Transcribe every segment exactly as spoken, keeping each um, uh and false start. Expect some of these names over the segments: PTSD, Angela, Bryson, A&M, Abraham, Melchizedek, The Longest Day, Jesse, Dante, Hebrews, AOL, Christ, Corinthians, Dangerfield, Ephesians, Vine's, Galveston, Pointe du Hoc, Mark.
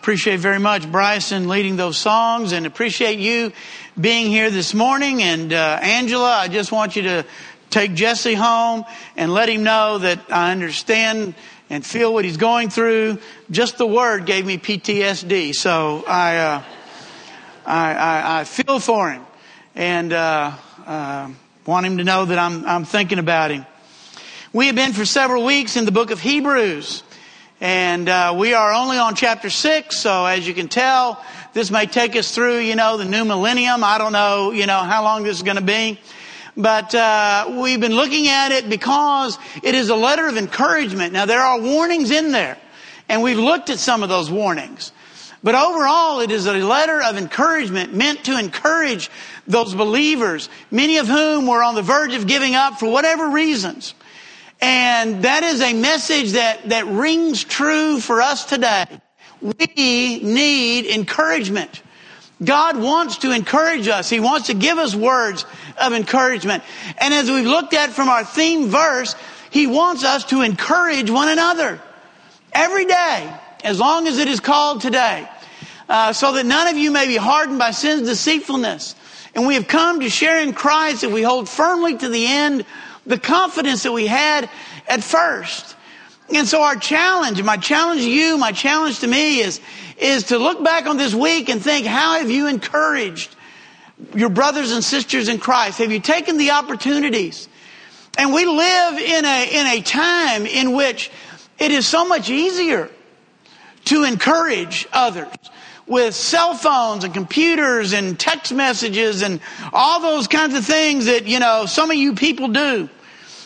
Appreciate very much Bryson leading those songs, and appreciate you being here this morning. And uh, Angela, I just want you to take Jesse home and let him know that I understand and feel what he's going through. Just the word gave me P T S D, so I uh, I, I, I feel for him, and uh, uh, want him to know that I'm I'm thinking about him. We have been for several weeks in the book of Hebrews. And uh, we are only on chapter six, so as you can tell, this may take us through, you know, the new millennium. I don't know, you know, how long this is going to be. But uh, we've been looking at it because it is a letter of encouragement. Now, there are warnings in there, and we've looked at some of those warnings. But overall, it is a letter of encouragement meant to encourage those believers, many of whom were on the verge of giving up for whatever reasons. And that is a message that, that rings true for us today. We need encouragement. God wants to encourage us. He wants to give us words of encouragement. And as we've looked at from our theme verse, He wants us to encourage one another every day, as long as it is called today, uh, so that none of you may be hardened by sin's deceitfulness. And we have come to share in Christ if we hold firmly to the end the confidence that we had at first. And so our challenge, my challenge to you, my challenge to me is, is to look back on this week and think, how have you encouraged your brothers and sisters in Christ? Have you taken the opportunities? And we live in a, in a time in which it is so much easier to encourage others with cell phones and computers and text messages and all those kinds of things that, you know, some of you people do.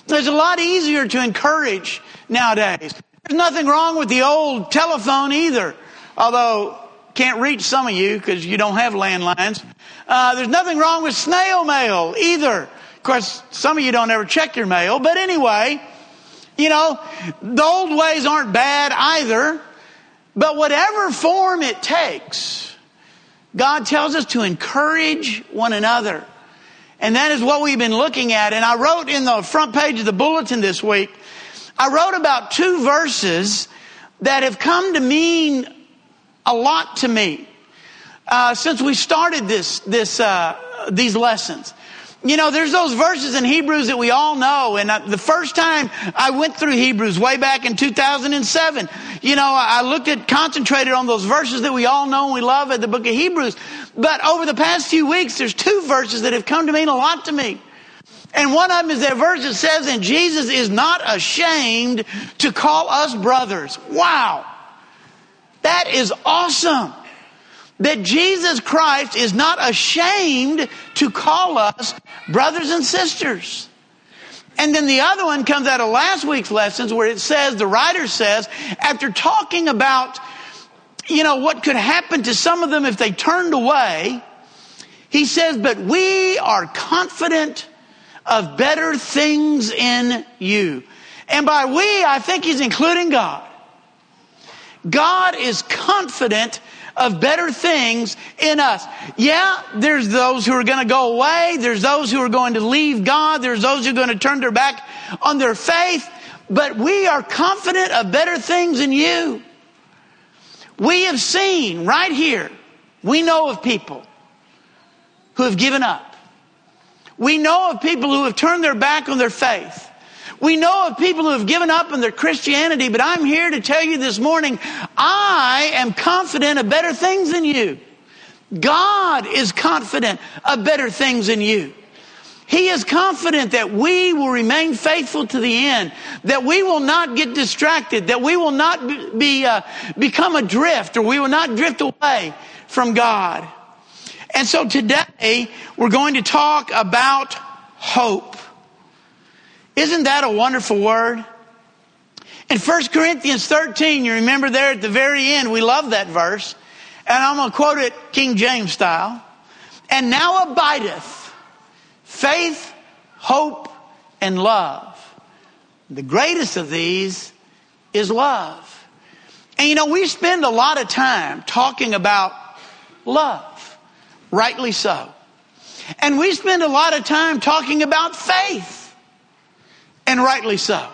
It's a lot easier to encourage nowadays. There's nothing wrong with the old telephone either, although can't reach some of you because you don't have landlines. Uh, there's nothing wrong with snail mail either. Of course, some of you don't ever check your mail. But anyway, you know, the old ways aren't bad either. But whatever form it takes, God tells us to encourage one another. And that is what we've been looking at. And I wrote in the front page of the bulletin this week, I wrote about two verses that have come to mean a lot to me uh, since we started this, this, uh, these lessons. You know, there's those verses in Hebrews that we all know. And I, the first time I went through Hebrews way back in two thousand seven, you know, I looked at, concentrated on those verses that we all know and we love at the book of Hebrews. But over the past few weeks, there's two verses that have come to mean a lot to me. And one of them is that verse that says, and Jesus is not ashamed to call us brothers. Wow. That is awesome. That Jesus Christ is not ashamed to call us brothers and sisters. And then the other one comes out of last week's lessons where it says, the writer says, after talking about, you know, what could happen to some of them if they turned away, he says, but we are confident of better things in you. And by we, I think he's including God. God is confident of better things in us. Yeah, there's those who are going to go away. There's those who are going to leave God. There's those who are going to turn their back on their faith. But we are confident of better things in you. We have seen right here, we know of people who have given up. We know of people who have turned their back on their faith. We know of people who have given up on their Christianity, but I'm here to tell you this morning, I am confident of better things than you. God is confident of better things than you. He is confident that we will remain faithful to the end, that we will not get distracted, that we will not be uh, become adrift, or we will not drift away from God. And so today, we're going to talk about hope. Isn't that a wonderful word? In First Corinthians thirteen, you remember there at the very end, we love that verse. And I'm going to quote it King James style. And now abideth faith, hope, and love. The greatest of these is love. And you know, we spend a lot of time talking about love. Rightly so. And we spend a lot of time talking about faith. And rightly so.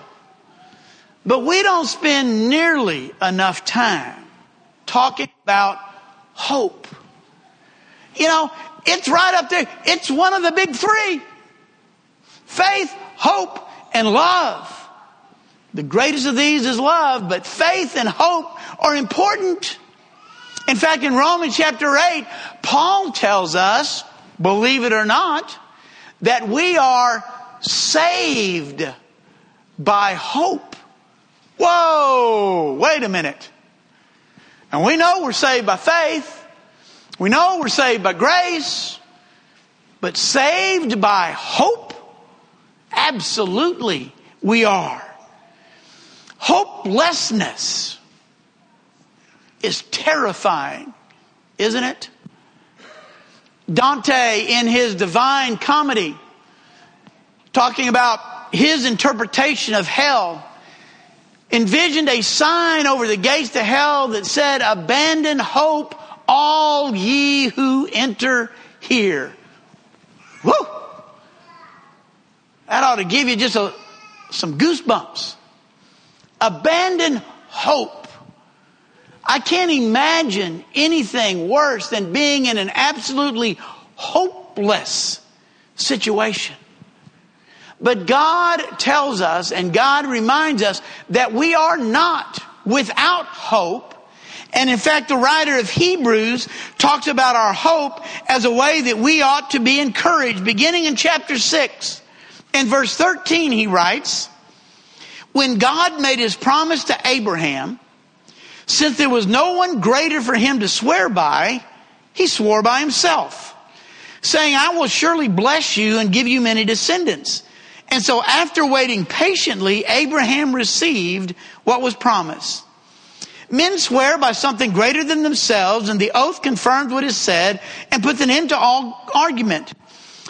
But we don't spend nearly enough time talking about hope. You know, it's right up there. It's one of the big three. Faith, hope, and love. The greatest of these is love, but faith and hope are important. In fact, in Romans chapter eight, Paul tells us, believe it or not, that we are saved by hope. Whoa, wait a minute. And we know we're saved by faith. We know we're saved by grace. But saved by hope? Absolutely we are. Hopelessness is terrifying, isn't it? Dante, in his Divine Comedy, talking about his interpretation of hell, envisioned a sign over the gates to hell that said, "Abandon hope, all ye who enter here." Woo! That ought to give you just a, some goosebumps. Abandon hope. I can't imagine anything worse than being in an absolutely hopeless situation. But God tells us, and God reminds us, that we are not without hope. And in fact, the writer of Hebrews talks about our hope as a way that we ought to be encouraged. Beginning in chapter six, in verse thirteen, he writes, "When God made his promise to Abraham, since there was no one greater for him to swear by, he swore by himself, saying, I will surely bless you and give you many descendants. And so after waiting patiently, Abraham received what was promised. Men swear by something greater than themselves, and the oath confirmed what is said and puts an end to all argument.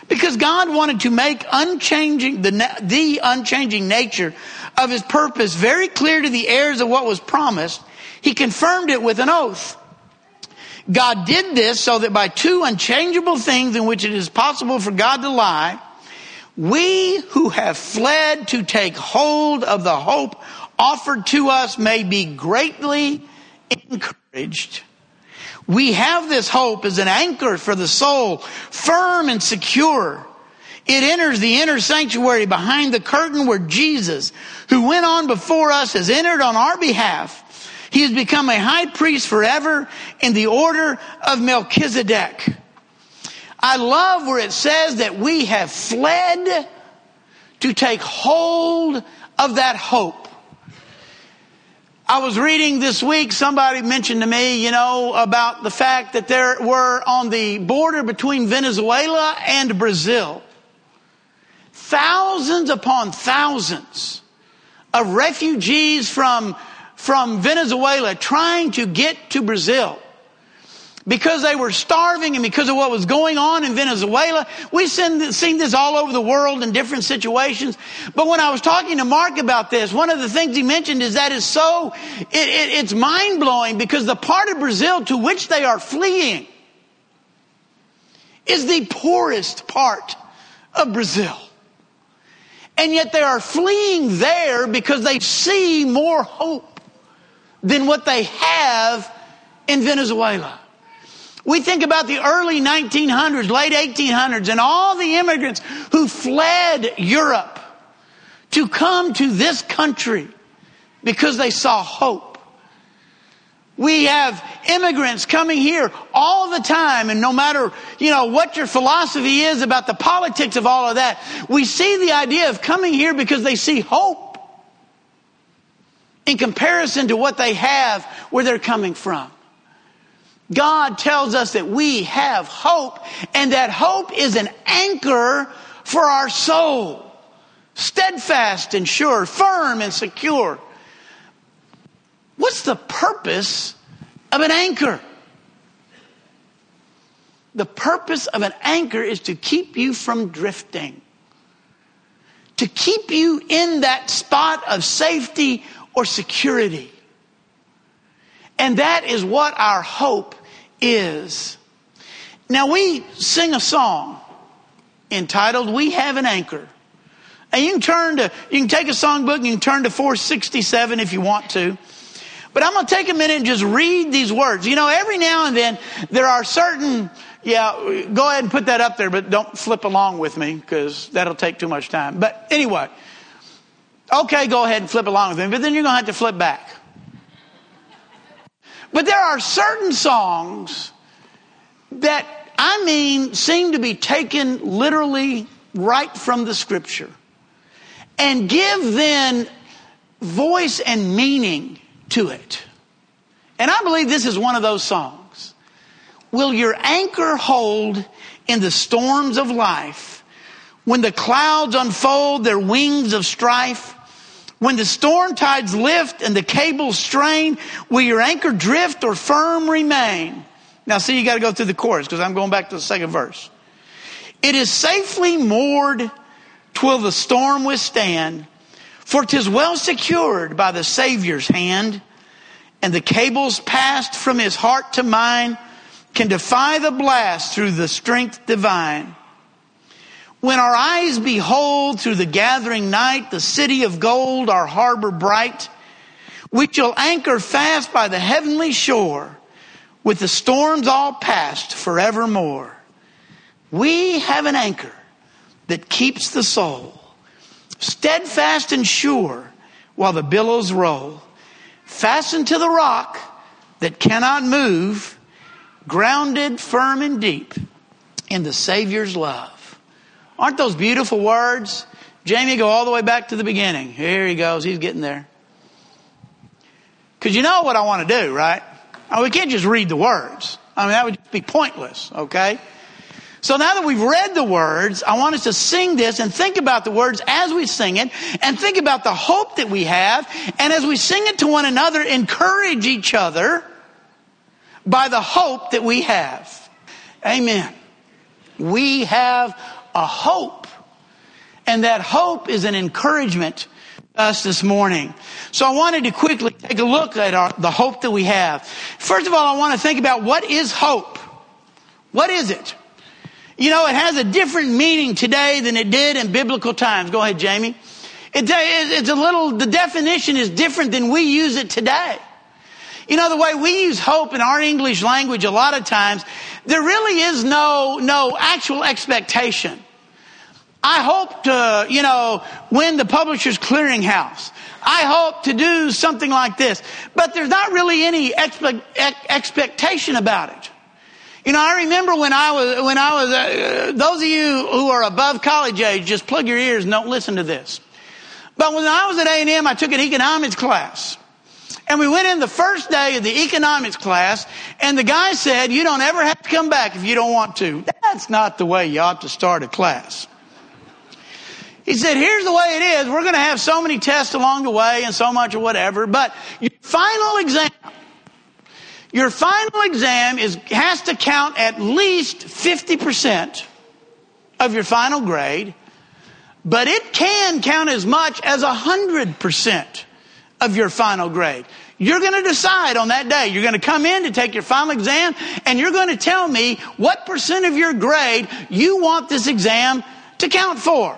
Because God wanted to make unchanging the, the unchanging nature of his purpose very clear to the heirs of what was promised, he confirmed it with an oath. God did this so that by two unchangeable things in which it is possible for God to lie, we who have fled to take hold of the hope offered to us may be greatly encouraged. We have this hope as an anchor for the soul, firm and secure. It enters the inner sanctuary behind the curtain where Jesus, who went on before us, has entered on our behalf. He has become a high priest forever in the order of Melchizedek." I love where it says that we have fled to take hold of that hope. I was reading this week, somebody mentioned to me, you know, about the fact that there were on the border between Venezuela and Brazil, thousands upon thousands of refugees from, from Venezuela trying to get to Brazil. Because they were starving and because of what was going on in Venezuela. We've seen this all over the world in different situations. But when I was talking to Mark about this, one of the things he mentioned is that it's so, it, it, it's mind-blowing because the part of Brazil to which they are fleeing is the poorest part of Brazil. And yet they are fleeing there because they see more hope than what they have in Venezuela. We think about the early nineteen hundreds, late eighteen hundreds, and all the immigrants who fled Europe to come to this country because they saw hope. We have immigrants coming here all the time, and no matter, you know, what your philosophy is about the politics of all of that, we see the idea of coming here because they see hope in comparison to what they have where they're coming from. God tells us that we have hope, and that hope is an anchor for our soul. Steadfast and sure, firm and secure. What's the purpose of an anchor? The purpose of an anchor is to keep you from drifting. To keep you in that spot of safety or security. And that is what our hope is. Now we sing a song entitled, "We Have an Anchor." And you can turn to, you can take a songbook and you can turn to four sixty-seven if you want to. But I'm going to take a minute and just read these words. You know, every now and then there are certain, yeah, go ahead and put that up there, but don't flip along with me because that'll take too much time. But anyway, okay, go ahead and flip along with me, but then you're going to have to flip back. But there are certain songs that, I mean, seem to be taken literally right from the scripture and give then voice and meaning to it. And I believe this is one of those songs. Will your anchor hold in the storms of life when the clouds unfold their wings of strife? When the storm tides lift and the cables strain, will your anchor drift or firm remain? Now, see, you got to go through the chorus because I'm going back to the second verse. It is safely moored, 'twill the storm withstand, for 'tis well secured by the Savior's hand, and the cables passed from his heart to mine can defy the blast through the strength divine. When our eyes behold through the gathering night the city of gold, our harbor bright, we shall anchor fast by the heavenly shore, with the storms all past forevermore. We have an anchor that keeps the soul steadfast and sure while the billows roll, fastened to the rock that cannot move, grounded firm and deep in the Savior's love. Aren't those beautiful words? Jamie, go all the way back to the beginning. Here he goes. He's getting there. Because you know what I want to do, right? Oh, we can't just read the words. I mean, that would be pointless, okay? So now that we've read the words, I want us to sing this and think about the words as we sing it and think about the hope that we have. And as we sing it to one another, encourage each other by the hope that we have. Amen. We have a hope, and that hope is an encouragement to us this morning. So I wanted to quickly take a look at our, the hope that we have. First of all, I want to think about what is hope? What is it? You know, it has a different meaning today than it did in biblical times. Go ahead, Jamie. It, it's a little, the definition is different than we use it today. You know, the way we use hope in our English language a lot of times, there really is no, no actual expectation. I hope to, you know, win the Publishers Clearinghouse. I hope to do something like this. But there's not really any expe- expectation about it. You know, I remember when I was, when I was, uh, those of you who are above college age, just plug your ears and don't listen to this. But when I was at A and M, I took an economics class. And we went in the first day of the economics class, and the guy said, you don't ever have to come back if you don't want to. That's not the way you ought to start a class. He said, here's the way it is. We're going to have so many tests along the way and so much or whatever, but your final exam, your final exam is has to count at least fifty percent of your final grade, but it can count as much as one hundred percent. Of your final grade. You're going to decide on that day. You're going to come in to take your final exam, and you're going to tell me what percent of your grade you want this exam to count for.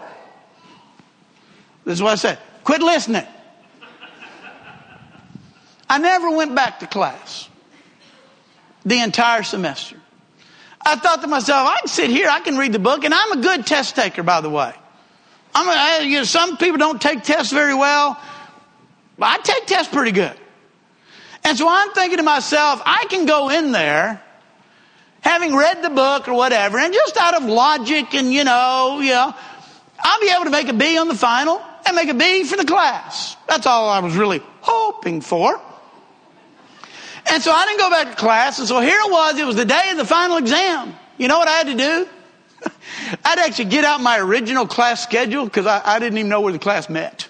This is what I said. Quit listening. I never went back to class the entire semester. I thought to myself, I can sit here, I can read the book, and I'm a good test taker, by the way. I'm a, you know, some people don't take tests very well. I take tests pretty good. And so I'm thinking to myself, I can go in there, having read the book or whatever, and just out of logic and, you know, you know, I'll be able to make a B on the final and make a B for the class. That's all I was really hoping for. And so I didn't go back to class. And so here it was. It was the day of the final exam. You know what I had to do? I'd actually get out my original class schedule because I, I didn't even know where the class met.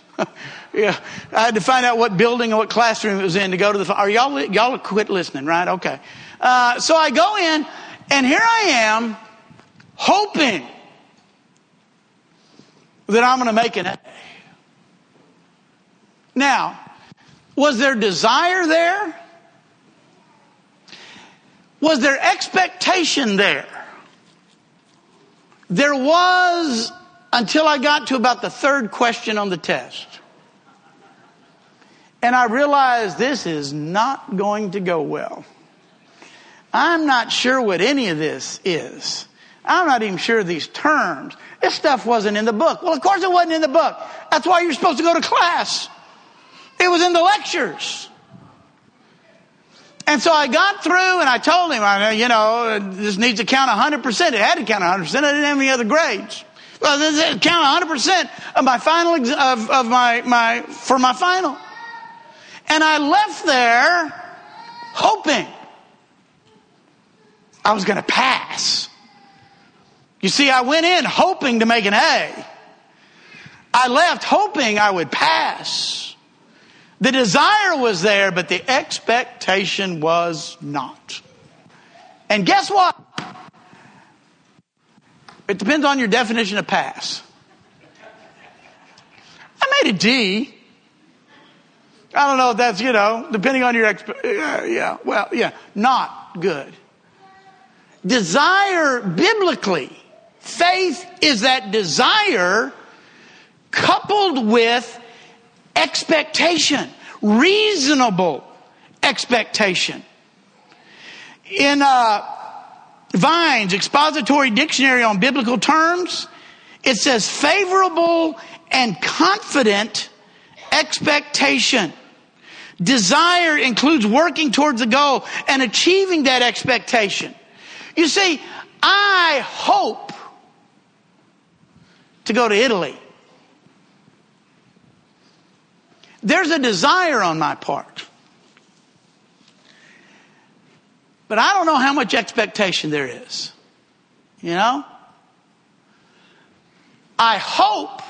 Yeah, I had to find out what building and what classroom it was in to go to the... Are y'all, y'all quit listening, right? Okay. Uh, so I go in, and here I am, hoping that I'm going to make an A. Now, was there desire there? Was there expectation there? There was, until I got to about the third question on the test. And I realized this is not going to go well. I'm not sure what any of this is. I'm not even sure of these terms. This stuff wasn't in the book. Well, of course it wasn't in the book. That's why you're supposed to go to class. It was in the lectures. And so I got through and I told him, you know, this needs to count one hundred percent. It had to count one hundred percent. I didn't have any other grades. Well, this had to count one hundred percent of my final of, of my, my for my final. And I left there hoping I was going to pass. You see, I went in hoping to make an A. I left hoping I would pass. The desire was there, but the expectation was not. And guess what? It depends on your definition of pass. I made a D. I don't know if that's, you know, depending on your exp- yeah, yeah, well, yeah, not good. Desire biblically. Faith is that desire coupled with expectation, reasonable expectation. In uh, Vine's Expository Dictionary on Biblical Terms, it says favorable and confident expectation. Desire includes working towards a goal and achieving that expectation. You see, I hope to go to Italy. There's a desire on my part. But I don't know how much expectation there is. You know? I hope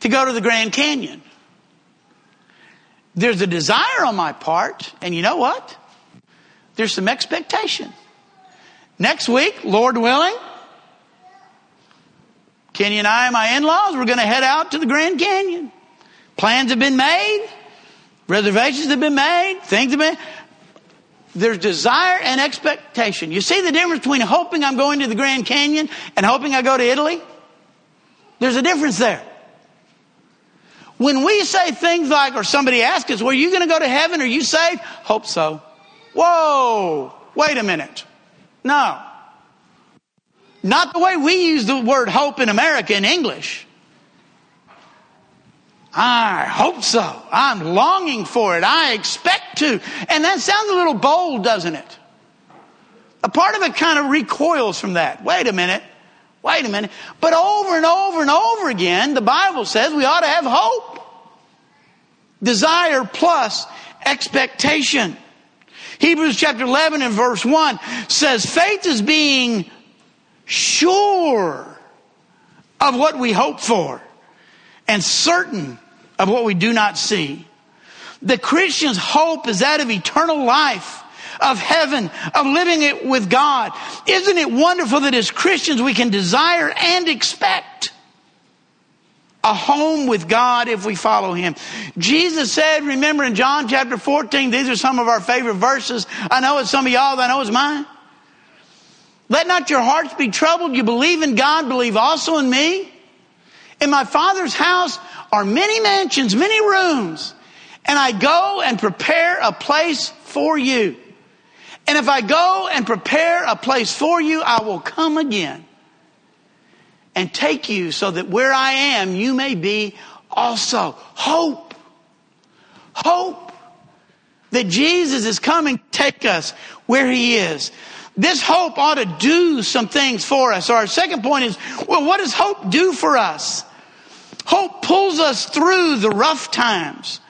to go to the Grand Canyon. There's a desire on my part, and you know what? There's some expectation. Next week, Lord willing, Kenny and I and my in-laws, we're going to head out to the Grand Canyon. Plans have been made. Reservations have been made. Things have been... There's desire and expectation. You see the difference between hoping I'm going to the Grand Canyon and hoping I go to Italy? There's a difference there. When we say things like, or somebody asks us, well, are you going to go to heaven? Are you saved? Hope so. Whoa, wait a minute. No. Not the way we use the word hope in America in English. I hope so. I'm longing for it. I expect to. And that sounds a little bold, doesn't it? A part of it kind of recoils from that. Wait a minute. Wait a minute. But over and over and over again, the Bible says we ought to have hope. Desire plus expectation. Hebrews chapter eleven and verse one says, faith is being sure of what we hope for and certain of what we do not see. The Christian's hope is that of eternal life, of heaven, of living it with God. Isn't it wonderful that as Christians we can desire and expect a home with God if we follow him? Jesus said, remember in John chapter fourteen, these are some of our favorite verses. I know it's some of y'all, I know it's mine. Let not your hearts be troubled. You believe in God, believe also in me. In my Father's house are many mansions, many rooms. And I go and prepare a place for you. And if I go and prepare a place for you, I will come again and take you so that where I am, you may be also. Hope. Hope that Jesus is coming to take us where he is. This hope ought to do some things for us. So our second point is, well, what does hope do for us? Hope pulls us through the rough times.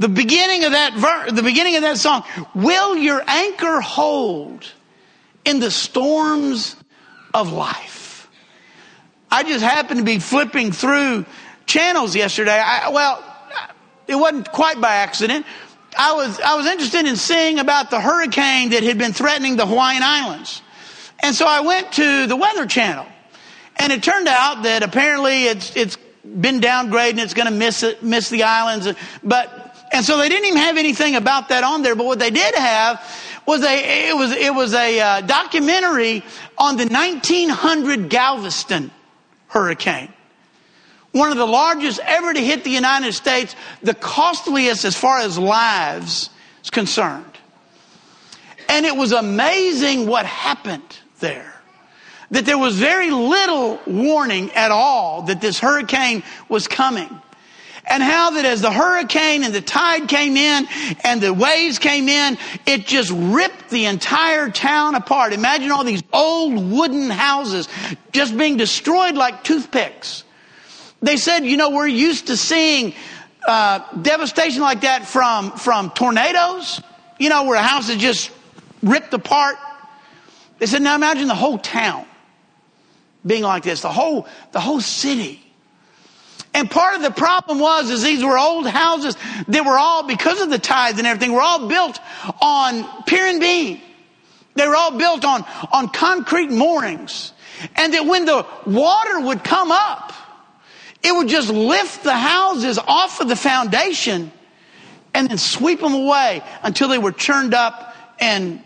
The beginning of that ver- the beginning of that song, will your anchor hold in the storms of life? I just happened to be flipping through channels yesterday. I, well, it wasn't quite by accident. I was I was interested in seeing about the hurricane that had been threatening the Hawaiian Islands. And so I went to the Weather Channel. And it turned out that apparently it's it's been downgraded and it's going to miss it, miss the islands. But and so they didn't even have anything about that on there. But what they did have was a it was it was a uh, documentary on the nineteen hundred Galveston hurricane, one of the largest ever to hit the United States, the costliest as far as lives is concerned. And it was amazing what happened there. That there was very little warning at all that this hurricane was coming. And how that as the hurricane and the tide came in and the waves came in, it just ripped the entire town apart. Imagine all these old wooden houses just being destroyed like toothpicks. They said, you know, we're used to seeing uh, devastation like that from, from tornadoes, you know, where a house is just ripped apart. They said, now imagine the whole town being like this, the whole, the whole city. And part of the problem was, is these were old houses that were all, because of the tides and everything, were all built on pier and beam. They were all built on, on concrete moorings. And that when the water would come up, it would just lift the houses off of the foundation and then sweep them away until they were churned up and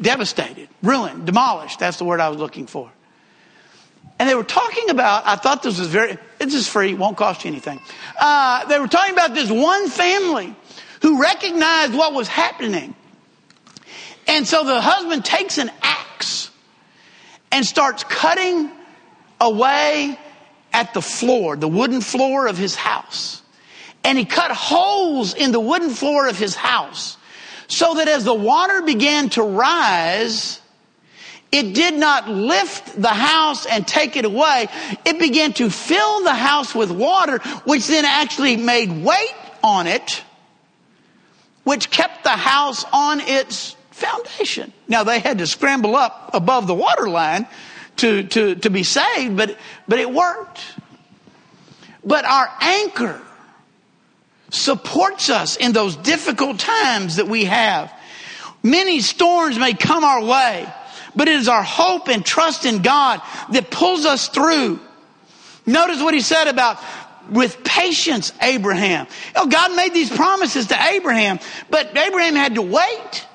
devastated, ruined, demolished. That's the word I was looking for. And they were talking about, I thought this was very, this is free, won't cost you anything. Uh, they were talking about this one family who recognized what was happening. And so the husband takes an axe and starts cutting away at the floor, the wooden floor of his house. And he cut holes in the wooden floor of his house so that as the water began to rise, it did not lift the house and take it away. It began to fill the house with water, which then actually made weight on it, which kept the house on its foundation. Now, they had to scramble up above the water line to, to, to be saved, but, but it worked. But our anchor supports us in those difficult times that we have. Many storms may come our way, but it is our hope and trust in God that pulls us through. Notice what he said about, with patience, Abraham. Oh, God made these promises to Abraham, but Abraham had to wait.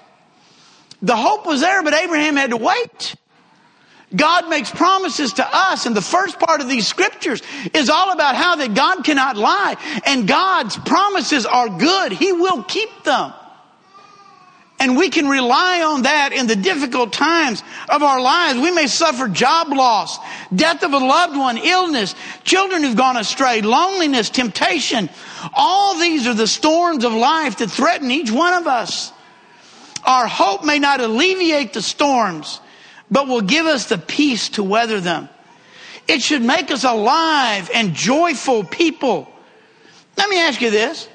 The hope was there, but Abraham had to wait. God makes promises to us, and the first part of these scriptures is all about how that God cannot lie, and God's promises are good. He will keep them. And we can rely on that in the difficult times of our lives. We may suffer job loss, death of a loved one, illness, children who've gone astray, loneliness, temptation. All these are the storms of life that threaten each one of us. Our hope may not alleviate the storms, but will give us the peace to weather them. It should make us alive and joyful people. Let me ask you this.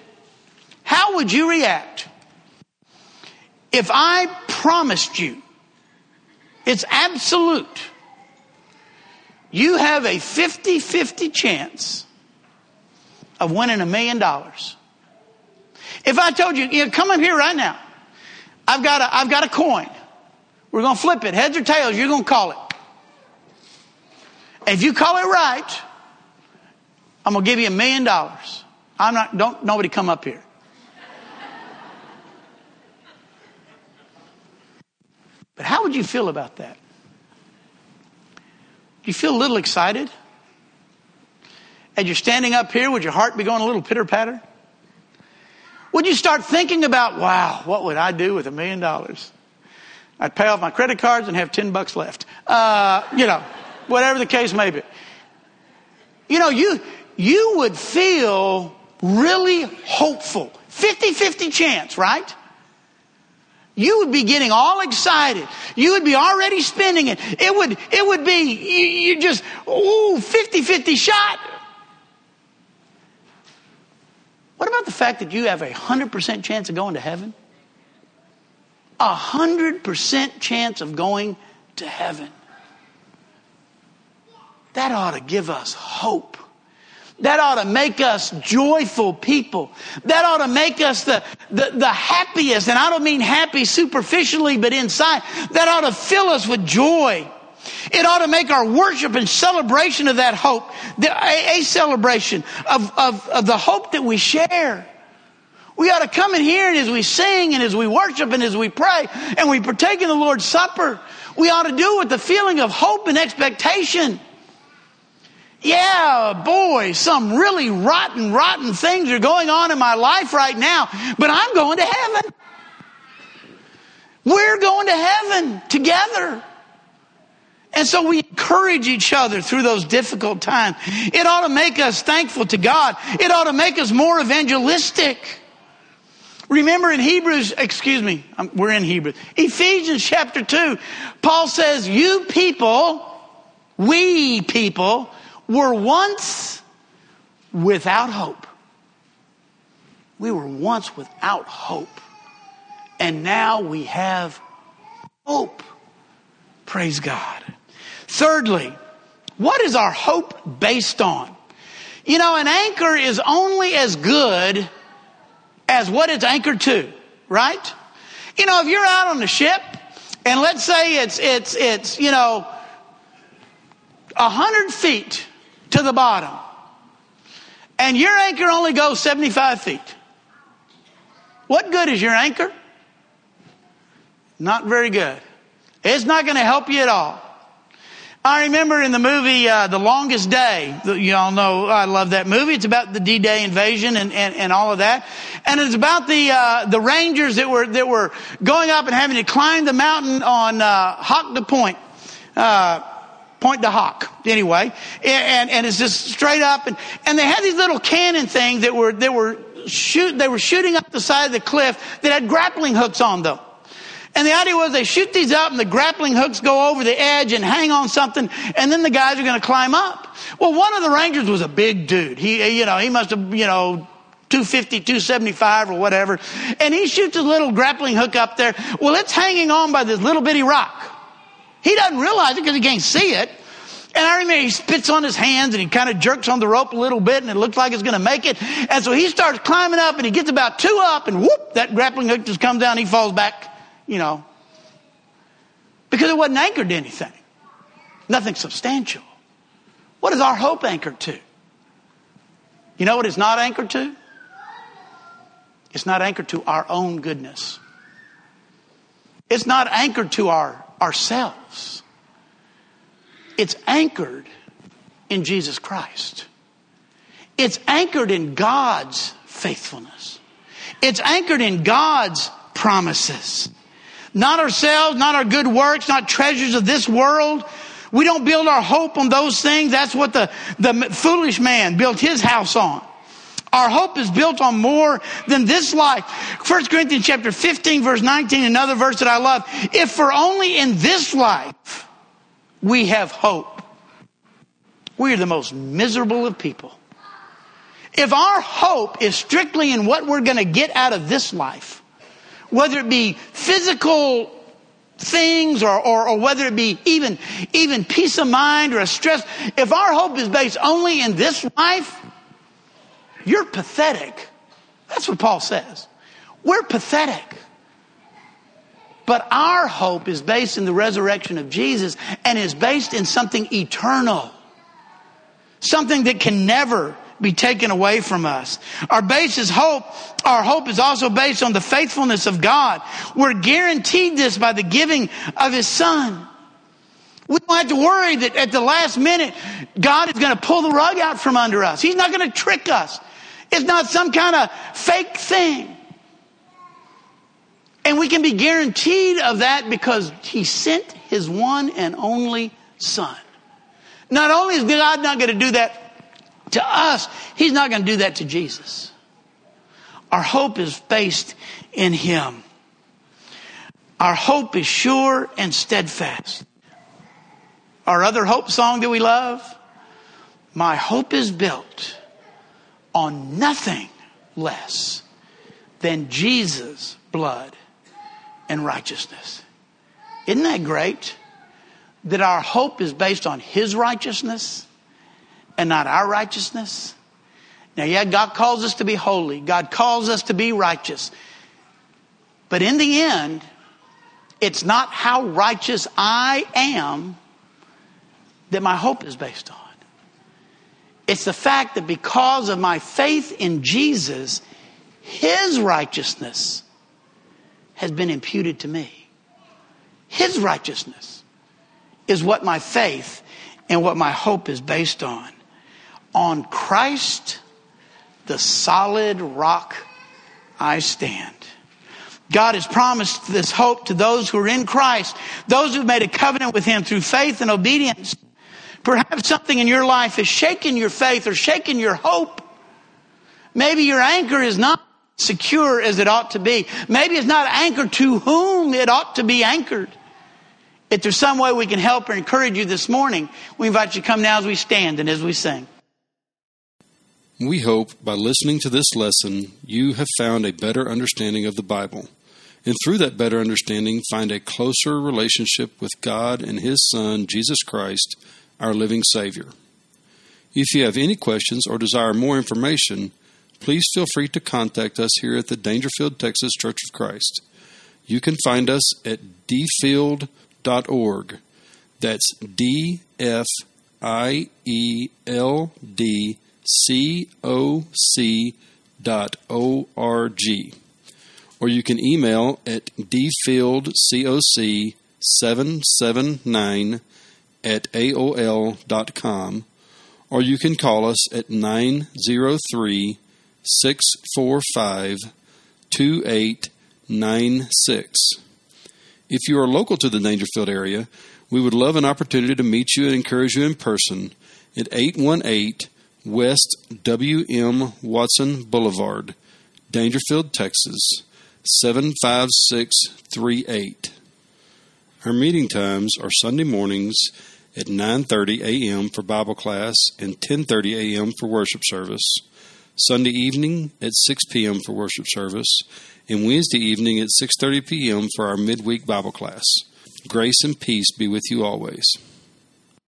How would you react if I promised you, it's absolute, you have a fifty-fifty chance of winning a million dollars? If I told you, you know, come up here right now. I've got a, I've got a coin. We're going to flip it. Heads or tails, you're going to call it. If you call it right, I'm going to give you a million dollars. I'm not, don't, nobody come up here. But how would you feel about that? Do you feel a little excited? As you're standing up here, would your heart be going a little pitter-patter? Would you start thinking about, wow, what would I do with a million dollars? I'd pay off my credit cards and have ten bucks left. Uh, you know, whatever the case may be. You know, you, you would feel really hopeful. fifty-fifty chance, right? You would be getting all excited. You would be already spending it. It would, it would be, you, you just, ooh, fifty-fifty shot. What about the fact that you have a one hundred percent chance of going to heaven? A one hundred percent chance of going to heaven. That ought to give us hope. That ought to make us joyful people. That ought to make us the, the, the happiest. And I don't mean happy superficially, but inside. That ought to fill us with joy. It ought to make our worship and celebration of that hope, the, a, a celebration of, of, of the hope that we share. We ought to come in here, and as we sing and as we worship and as we pray and we partake in the Lord's Supper, we ought to do it with the feeling of hope and expectation. yeah, boy, some really rotten, rotten things are going on in my life right now, but I'm going to heaven. We're going to heaven together. And so we encourage each other through those difficult times. It ought to make us thankful to God. It ought to make us more evangelistic. Remember in Hebrews, excuse me, we're in Hebrews. Ephesians chapter two, Paul says, you people, we people, were once without hope. We were once without hope. And now we have hope. Praise God. Thirdly, what is our hope based on? You know, an anchor is only as good as what it's anchored to, right? You know, if you're out on the ship, and let's say it's, it's, it's you know, one hundred feet to the bottom, and your anchor only goes seventy-five feet, what good is your anchor? Not very good. It's not going to help you at all. I remember in the movie uh, The Longest Day, you all know I love that movie. It's about the D-Day invasion and, and, and all of that. And it's about the uh, the Rangers that were that were going up and having to climb the mountain on uh, Hoc de Pointe, uh, Pointe du Hoc, anyway. And, and it's just straight up. And, and they had these little cannon things that were, that were shoot, they were shooting up the side of the cliff that had grappling hooks on them. And the idea was they shoot these up and the grappling hooks go over the edge and hang on something, and then the guys are going to climb up. Well, one of the Rangers was a big dude. He, you know, he must have, you know, two fifty, two seventy-five or whatever. And he shoots a little grappling hook up there. Well, it's hanging on by this little bitty rock. He doesn't realize it because he can't see it. And I remember he spits on his hands and he kind of jerks on the rope a little bit and it looks like it's going to make it. And so he starts climbing up and he gets about two up and whoop, that grappling hook just comes down and he falls back. You know, because it wasn't anchored to anything. Nothing substantial. What is our hope anchored to? You know what it's not anchored to? It's not anchored to our own goodness. It's not anchored to our ourselves. It's anchored in Jesus Christ. It's anchored in God's faithfulness. It's anchored in God's promises. Not ourselves, not our good works, not treasures of this world. We don't build our hope on those things. That's what the, the foolish man built his house on. Our hope is built on more than this life. First Corinthians chapter fifteen, verse nineteen, another verse that I love. If for only in this life we have hope, we are the most miserable of people. If our hope is strictly in what we're going to get out of this life, whether it be physical things or, or, or whether it be even, even peace of mind or a stress, if our hope is based only in this life, you're pathetic. That's what Paul says. We're pathetic. But our hope is based in the resurrection of Jesus and is based in something eternal, something that can never be taken away from us. Our base is hope. Our hope is also based on the faithfulness of God. We're guaranteed this by the giving of His Son. We don't have to worry that at the last minute, God is going to pull the rug out from under us. He's not going to trick us. It's not some kind of fake thing. And we can be guaranteed of that because He sent His one and only Son. Not only is God not going to do that to us, He's not going to do that to Jesus. Our hope is based in Him. Our hope is sure and steadfast. Our other hope song that we love, my hope is built on nothing less than Jesus' blood and righteousness. Isn't that great? That our hope is based on His righteousness and not our righteousness. Now, yeah, God calls us to be holy. God calls us to be righteous. But in the end, it's not how righteous I am that my hope is based on. It's the fact that because of my faith in Jesus, His righteousness has been imputed to me. His righteousness is what my faith and what my hope is based on. On Christ, the solid rock, I stand. God has promised this hope to those who are in Christ, those who have made a covenant with Him through faith and obedience. Perhaps something in your life has shaken your faith or shaken your hope. Maybe your anchor is not secure as it ought to be. Maybe it's not anchored to whom it ought to be anchored. If there's some way we can help or encourage you this morning, we invite you to come now as we stand and as we sing. We hope by listening to this lesson, you have found a better understanding of the Bible, and through that better understanding, find a closer relationship with God and His Son, Jesus Christ, our living Savior. If you have any questions or desire more information, please feel free to contact us here at the Dangerfield, Texas Church of Christ. You can find us at d field dot org. That's D F I E L D C O C dot O R G, or you can email at d field coc seven seven nine at A O L dot com, or you can call us at nine zero three, six four five, two eight nine six. If you are local to the Dangerfield area, we would love an opportunity to meet you and encourage you in person at eight one eight West W M. Watson Boulevard, Dangerfield, Texas, seven five six three eight. Our meeting times are Sunday mornings at nine thirty a.m. for Bible class and ten thirty a.m. for worship service, Sunday evening at six p.m. for worship service, and Wednesday evening at six thirty p.m. for our midweek Bible class. Grace and peace be with you always.